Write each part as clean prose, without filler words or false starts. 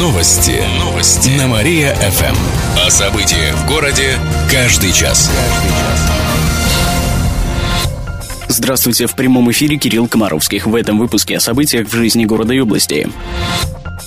Новости. Новости на Мария-ФМ. О событиях в городе каждый час. Здравствуйте, в прямом эфире Кирилл Комаровских. В этом выпуске о событиях в жизни города и области.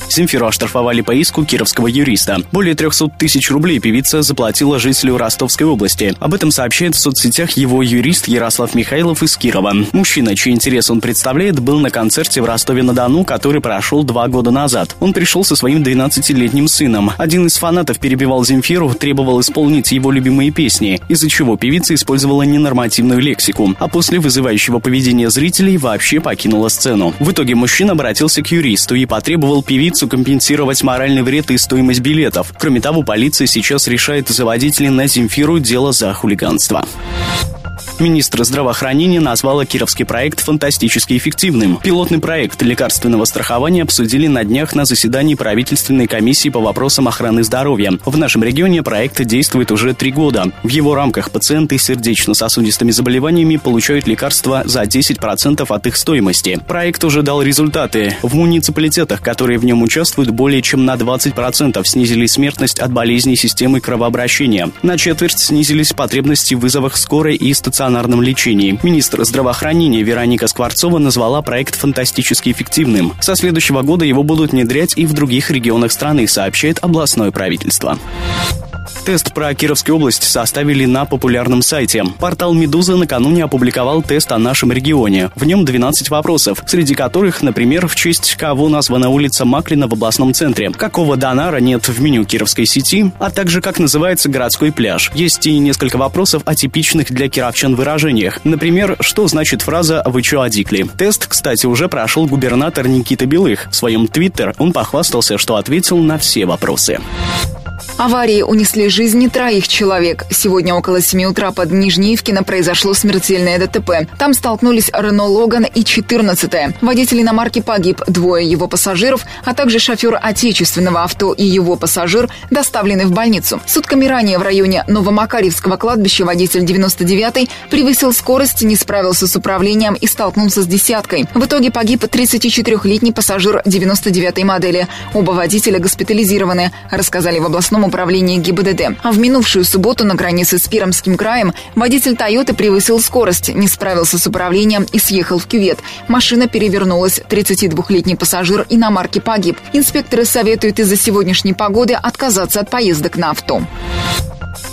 Земфиру оштрафовали по иску кировского юриста. Более 300 000 рублей певица заплатила жителю Ростовской области. Об этом сообщает в соцсетях его юрист Ярослав Михайлов из Кирова. Мужчина, чей интерес он представляет, был на концерте в Ростове-на-Дону, который прошел 2 года назад. Он пришел со своим 12-летним сыном. Один из фанатов перебивал Земфиру, требовал исполнить его любимые песни, из-за чего певица использовала ненормативную лексику, а после вызывающего поведения зрителей вообще покинула сцену. В итоге мужчина обратился к юристу и потребовал певицу компенсировать моральный вред и стоимость билетов. Кроме того, полиция сейчас решает, заводить ли на Земфиру дело за хулиганство. Министр здравоохранения назвала кировский проект фантастически эффективным. Пилотный проект лекарственного страхования обсудили на днях на заседании правительственной комиссии по вопросам охраны здоровья. В нашем регионе проект действует уже 3 года. В его рамках пациенты с сердечно-сосудистыми заболеваниями получают лекарства за 10% от их стоимости. Проект уже дал результаты. В муниципалитетах, которые в нем участвуют, более чем на 20% снизили смертность от болезней системы кровообращения. На четверть снизились потребности в вызовах скорой и стационарных лечении. Министр здравоохранения Вероника Скворцова назвала проект фантастически эффективным. Со следующего года его будут внедрять и в других регионах страны, сообщает областное правительство. Тест про Кировскую область составили на популярном сайте. Портал «Медуза» накануне опубликовал тест о нашем регионе. В нем 12 вопросов, среди которых, например, в честь кого названа улица Маклина в областном центре, какого донара нет в меню кировской сети, а также как называется городской пляж. Есть и несколько вопросов о типичных для кировчан выражениях. Например, что значит фраза «Вы чё одикли?». Тест, кстати, уже прошел губернатор Никита Белых. В своем Twitter он похвастался, что ответил на все вопросы. Аварии унесли жизни 3 человека. Сегодня около 7 утра под Нижнеивкино произошло смертельное ДТП. Там столкнулись Рено Логан и 14-я. Водитель иномарки погиб, 2 его пассажиров, а также шофер отечественного авто и его пассажир доставлены в больницу. Сутками ранее в районе Новомакарьевского кладбища водитель 99-й превысил скорость, не справился с управлением и столкнулся с 10-кой. В итоге погиб 34-летний пассажир 99-й модели. Оба водителя госпитализированы, рассказали в областном управлении ГИБДД. А в минувшую субботу на границе с Пермским краем водитель «Тойоты» превысил скорость, не справился с управлением и съехал в кювет. Машина перевернулась. 32-летний пассажир иномарки погиб. Инспекторы советуют из-за сегодняшней погоды отказаться от поездок на авто.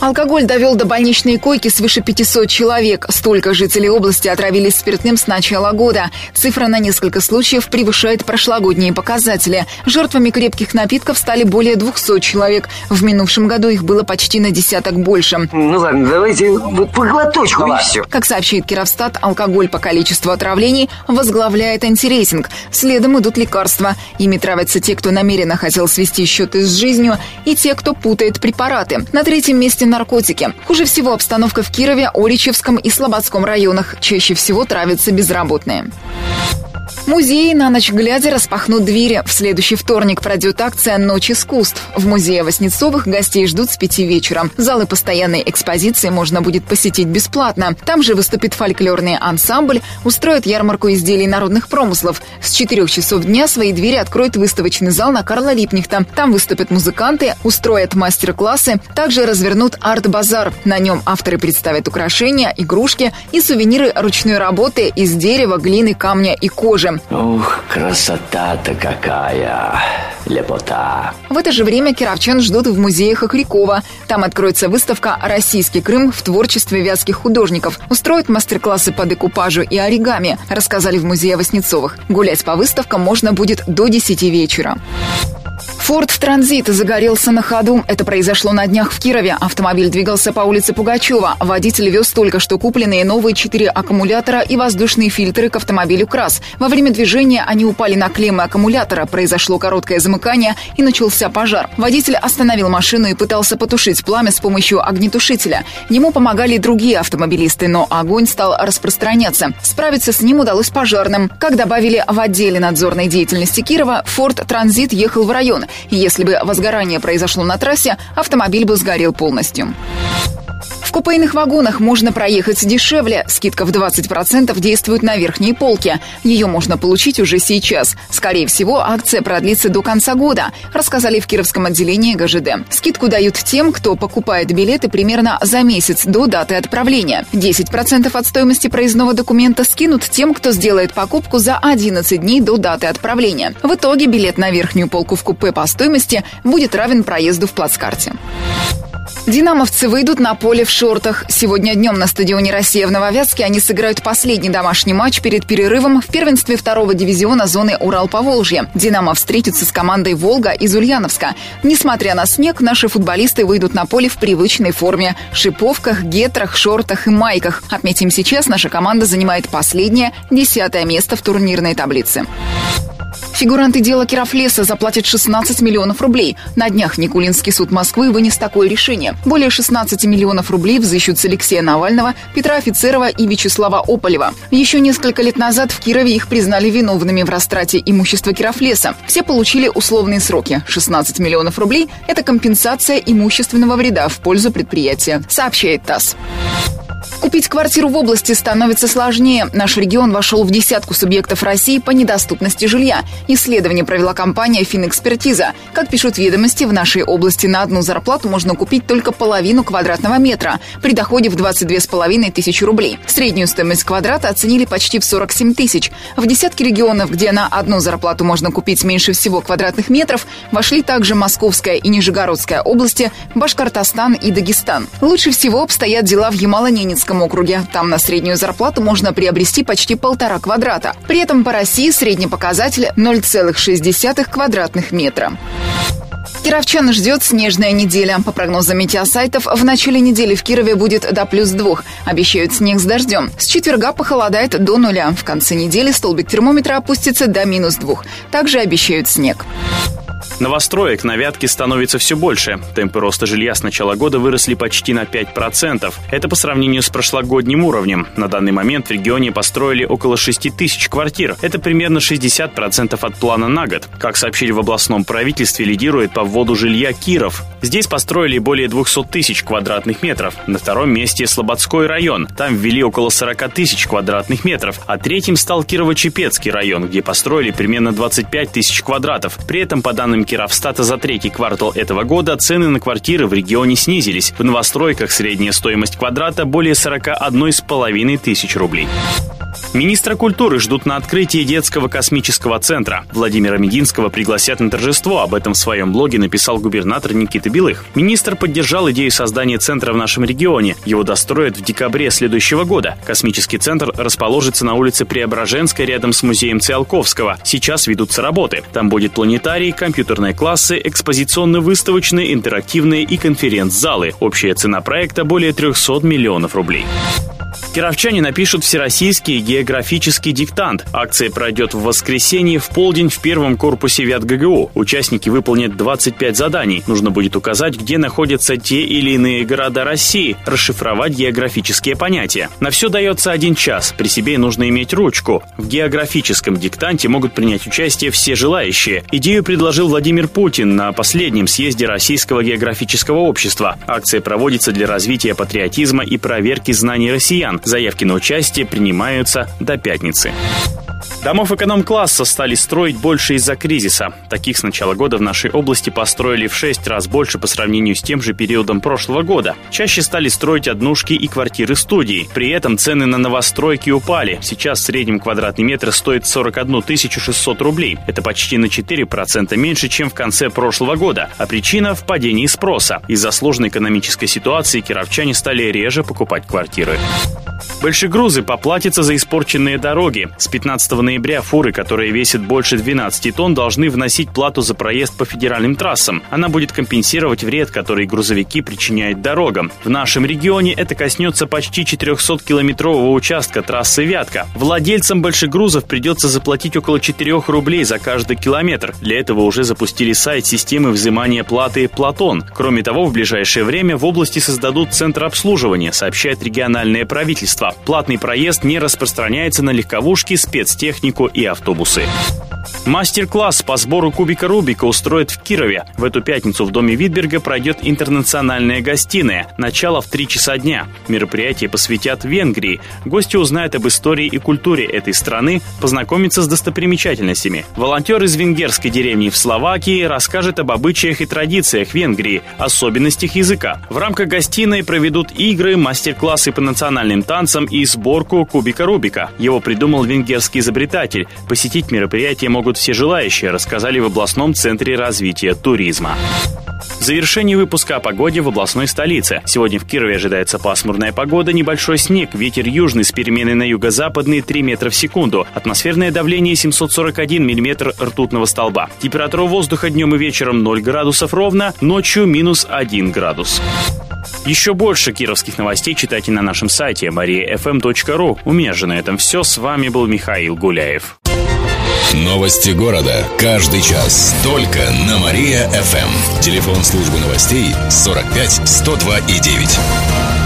Алкоголь довел до больничной койки свыше 500 человек. Столько жителей области отравились спиртным с начала года. Цифра на несколько случаев превышает прошлогодние показатели. Жертвами крепких напитков стали более 200 человек. В минувшем году их было почти на 10 больше. Ну ладно, давайте вот по глоточку и все. Как сообщает Кировстат, алкоголь по количеству отравлений возглавляет антирейтинг. Следом идут лекарства. Ими травятся те, кто намеренно хотел свести счеты с жизнью, и те, кто путает препараты. На 3-м месте наркотики. Хуже всего обстановка в Кирове, Оричевском и Слободском районах. Чаще всего травятся безработные. Музеи на ночь глядя распахнут двери. В следующий вторник пройдет акция «Ночь искусств». В музее Васнецовых гостей ждут с 5 вечера. Залы постоянной экспозиции можно будет посетить бесплатно. Там же выступит фольклорный ансамбль, устроят ярмарку изделий народных промыслов. С 4 часов дня свои двери откроет выставочный зал на Карла Липкнехта. Там выступят музыканты, устроят мастер-классы, также развернут арт-базар. На нем авторы представят украшения, игрушки и сувениры ручной работы из дерева, глины, камня и кожи. Ух, красота-то какая! Лепота! В это же время кировчан ждут в музее Хохрякова. Там откроется выставка «Российский Крым в творчестве вятских художников». Устроят мастер-классы по декупажу и оригами, рассказали в музее Васнецовых. Гулять по выставкам можно будет до 10 вечера. Форд Транзит загорелся на ходу. Это произошло на днях в Кирове. Автомобиль двигался по улице Пугачева. Водитель вез только что купленные новые 4 аккумулятора и воздушные фильтры к автомобилю «КрАЗ». Во время движения они упали на клеммы аккумулятора. Произошло короткое замыкание и начался пожар. Водитель остановил машину и пытался потушить пламя с помощью огнетушителя. Ему помогали другие автомобилисты, но огонь стал распространяться. Справиться с ним удалось пожарным. Как добавили в отделе надзорной деятельности Кирова, Форд Транзит ехал в район. Если бы возгорание произошло на трассе, автомобиль бы сгорел полностью. В купейных вагонах можно проехать дешевле. Скидка в 20% действует на верхней полке. Ее можно получить уже сейчас. Скорее всего, акция продлится до конца года, рассказали в Кировском отделении ГЖД. Скидку дают тем, кто покупает билеты примерно за месяц до даты отправления. 10% от стоимости проездного документа скинут тем, кто сделает покупку за 11 дней до даты отправления. В итоге билет на верхнюю полку в купе по стоимости будет равен проезду в плацкарте. Динамовцы выйдут на поле в шортах. Сегодня днем на стадионе «Россия» в Нововятске они сыграют последний домашний матч перед перерывом в первенстве второго дивизиона зоны Урал-Поволжье. «Динамо» встретится с командой «Волга» из Ульяновска. Несмотря на снег, наши футболисты выйдут на поле в привычной форме – шиповках, гетрах, шортах и майках. Отметим, сейчас наша команда занимает последнее, 10-е место в турнирной таблице. Фигуранты дела Кировлеса заплатят 16 миллионов рублей. На днях Никулинский суд Москвы вынес такое решение. Более 16 миллионов рублей взыщут с Алексея Навального, Петра Офицерова и Вячеслава Ополева. Еще несколько лет назад в Кирове их признали виновными в растрате имущества Кировлеса. Все получили условные сроки. 16 миллионов рублей – это компенсация имущественного вреда в пользу предприятия, сообщает ТАСС. Купить квартиру в области становится сложнее. Наш регион вошел в десятку субъектов России по недоступности жилья. Исследование провела компания «Финэкспертиза». Как пишут «Ведомости», в нашей области на одну зарплату можно купить только половину квадратного метра при доходе в 22,5 тысячи рублей. Среднюю стоимость квадрата оценили почти в 47 тысяч. В десятке регионов, где на одну зарплату можно купить меньше всего квадратных метров, вошли также Московская и Нижегородская области, Башкортостан и Дагестан. Лучше всего обстоят дела в Ямало-Ненецком округе. Там на среднюю зарплату можно приобрести почти 1,5 квадрата. При этом по России средний показатель 0,6 квадратных метра. Кировчан ждет снежная неделя. По прогнозам метеосайтов, в начале недели в Кирове будет до +2. Обещают снег с дождем. С четверга похолодает до 0. В конце недели столбик термометра опустится до -2. Также обещают снег. Новостроек на Вятке становится все больше. Темпы роста жилья с начала года выросли почти на 5%. Это по сравнению с прошлогодним уровнем. На данный момент в регионе построили около 6 тысяч квартир. Это примерно 60% от плана на год. Как сообщили в областном правительстве, лидирует по вводу жилья Киров. Здесь построили более 200 тысяч квадратных метров. На втором месте Слободской район. Там ввели около 40 тысяч квадратных метров. А третьим стал Кирово-Чепецкий район, где построили примерно 25 тысяч квадратов. При этом, по данным Кировстата, за третий квартал этого года цены на квартиры в регионе снизились. В новостройках средняя стоимость квадрата более 41,5 тысяч рублей. Министра культуры ждут на открытии детского космического центра. Владимира Мединского пригласят на торжество. Об этом в своем блоге написал губернатор Никита Белых. Министр поддержал идею создания центра в нашем регионе. Его достроят в декабре следующего года. Космический центр расположится на улице Преображенской рядом с музеем Циолковского. Сейчас ведутся работы. Там будет планетарий, компьютерные классы, экспозиционно-выставочные, интерактивные и конференц-залы. Общая цена проекта более 300 миллионов рублей. Кировчане напишут всероссийский географический диктант. Акция пройдет в воскресенье в полдень в первом корпусе ВятГГУ. Участники выполнят 25 заданий. Нужно будет указать, где находятся те или иные города России, расшифровать географические понятия. На все дается 1 час. При себе нужно иметь ручку. В географическом диктанте могут принять участие все желающие. Идею предложил Владимир Путин на последнем съезде Российского географического общества. Акция проводится для развития патриотизма и проверки знаний россиян. Заявки на участие принимаются до пятницы. Домов эконом-класса стали строить больше из-за кризиса. Таких с начала года в нашей области построили в 6 раз больше по сравнению с тем же периодом прошлого года. Чаще стали строить однушки и квартиры-студии. При этом цены на новостройки упали. Сейчас в среднем квадратный метр стоит 41 600 рублей. Это почти на 4% меньше, чем в конце прошлого года. А причина в падении спроса. Из-за сложной экономической ситуации кировчане стали реже покупать квартиры. Большегрузы поплатятся за испорченные дороги. С 15 ноября фуры, которые весят больше 12 тонн, должны вносить плату за проезд по федеральным трассам. Она будет компенсировать вред, который грузовики причиняют дорогам. В нашем регионе это коснется почти 400-километрового участка трассы Вятка. Владельцам большегрузов придется заплатить около 4 рублей за каждый километр. Для этого уже запустили сайт системы взимания платы «Платон». Кроме того, в ближайшее время в области создадут центр обслуживания, сообщает региональное правительство. Платный проезд не распространяется на легковушки, спецтехнику и автобусы. Мастер-класс по сбору кубика Рубика устроят в Кирове. В эту пятницу в доме Витберга пройдет интернациональная гостиная. Начало в 3 часа дня. Мероприятие посвятят Венгрии. Гости узнают об истории и культуре этой страны, познакомятся с достопримечательностями. Волонтер из венгерской деревни в Словакии расскажет об обычаях и традициях Венгрии, особенностях языка. В рамках гостиной проведут игры, мастер-классы по национальным танцам и сборку кубика Рубика. Его придумал венгерский изобретатель. Посетить мероприятие могут все желающие, рассказали в областном центре развития туризма. В завершении выпуска о погоде в областной столице. Сегодня в Кирове ожидается пасмурная погода, небольшой снег, ветер южный с переменой на юго-западный 3 метра в секунду, атмосферное давление 741 миллиметр ртутного столба. Температура воздуха днем и вечером 0 градусов ровно, ночью минус 1 градус. Еще больше кировских новостей читайте на нашем сайте mariafm.ru. У меня же на этом все. С вами был Михаил Гуляев. Новости города. Каждый час. Только на Мария-ФМ. Телефон службы новостей 45 102 и 9.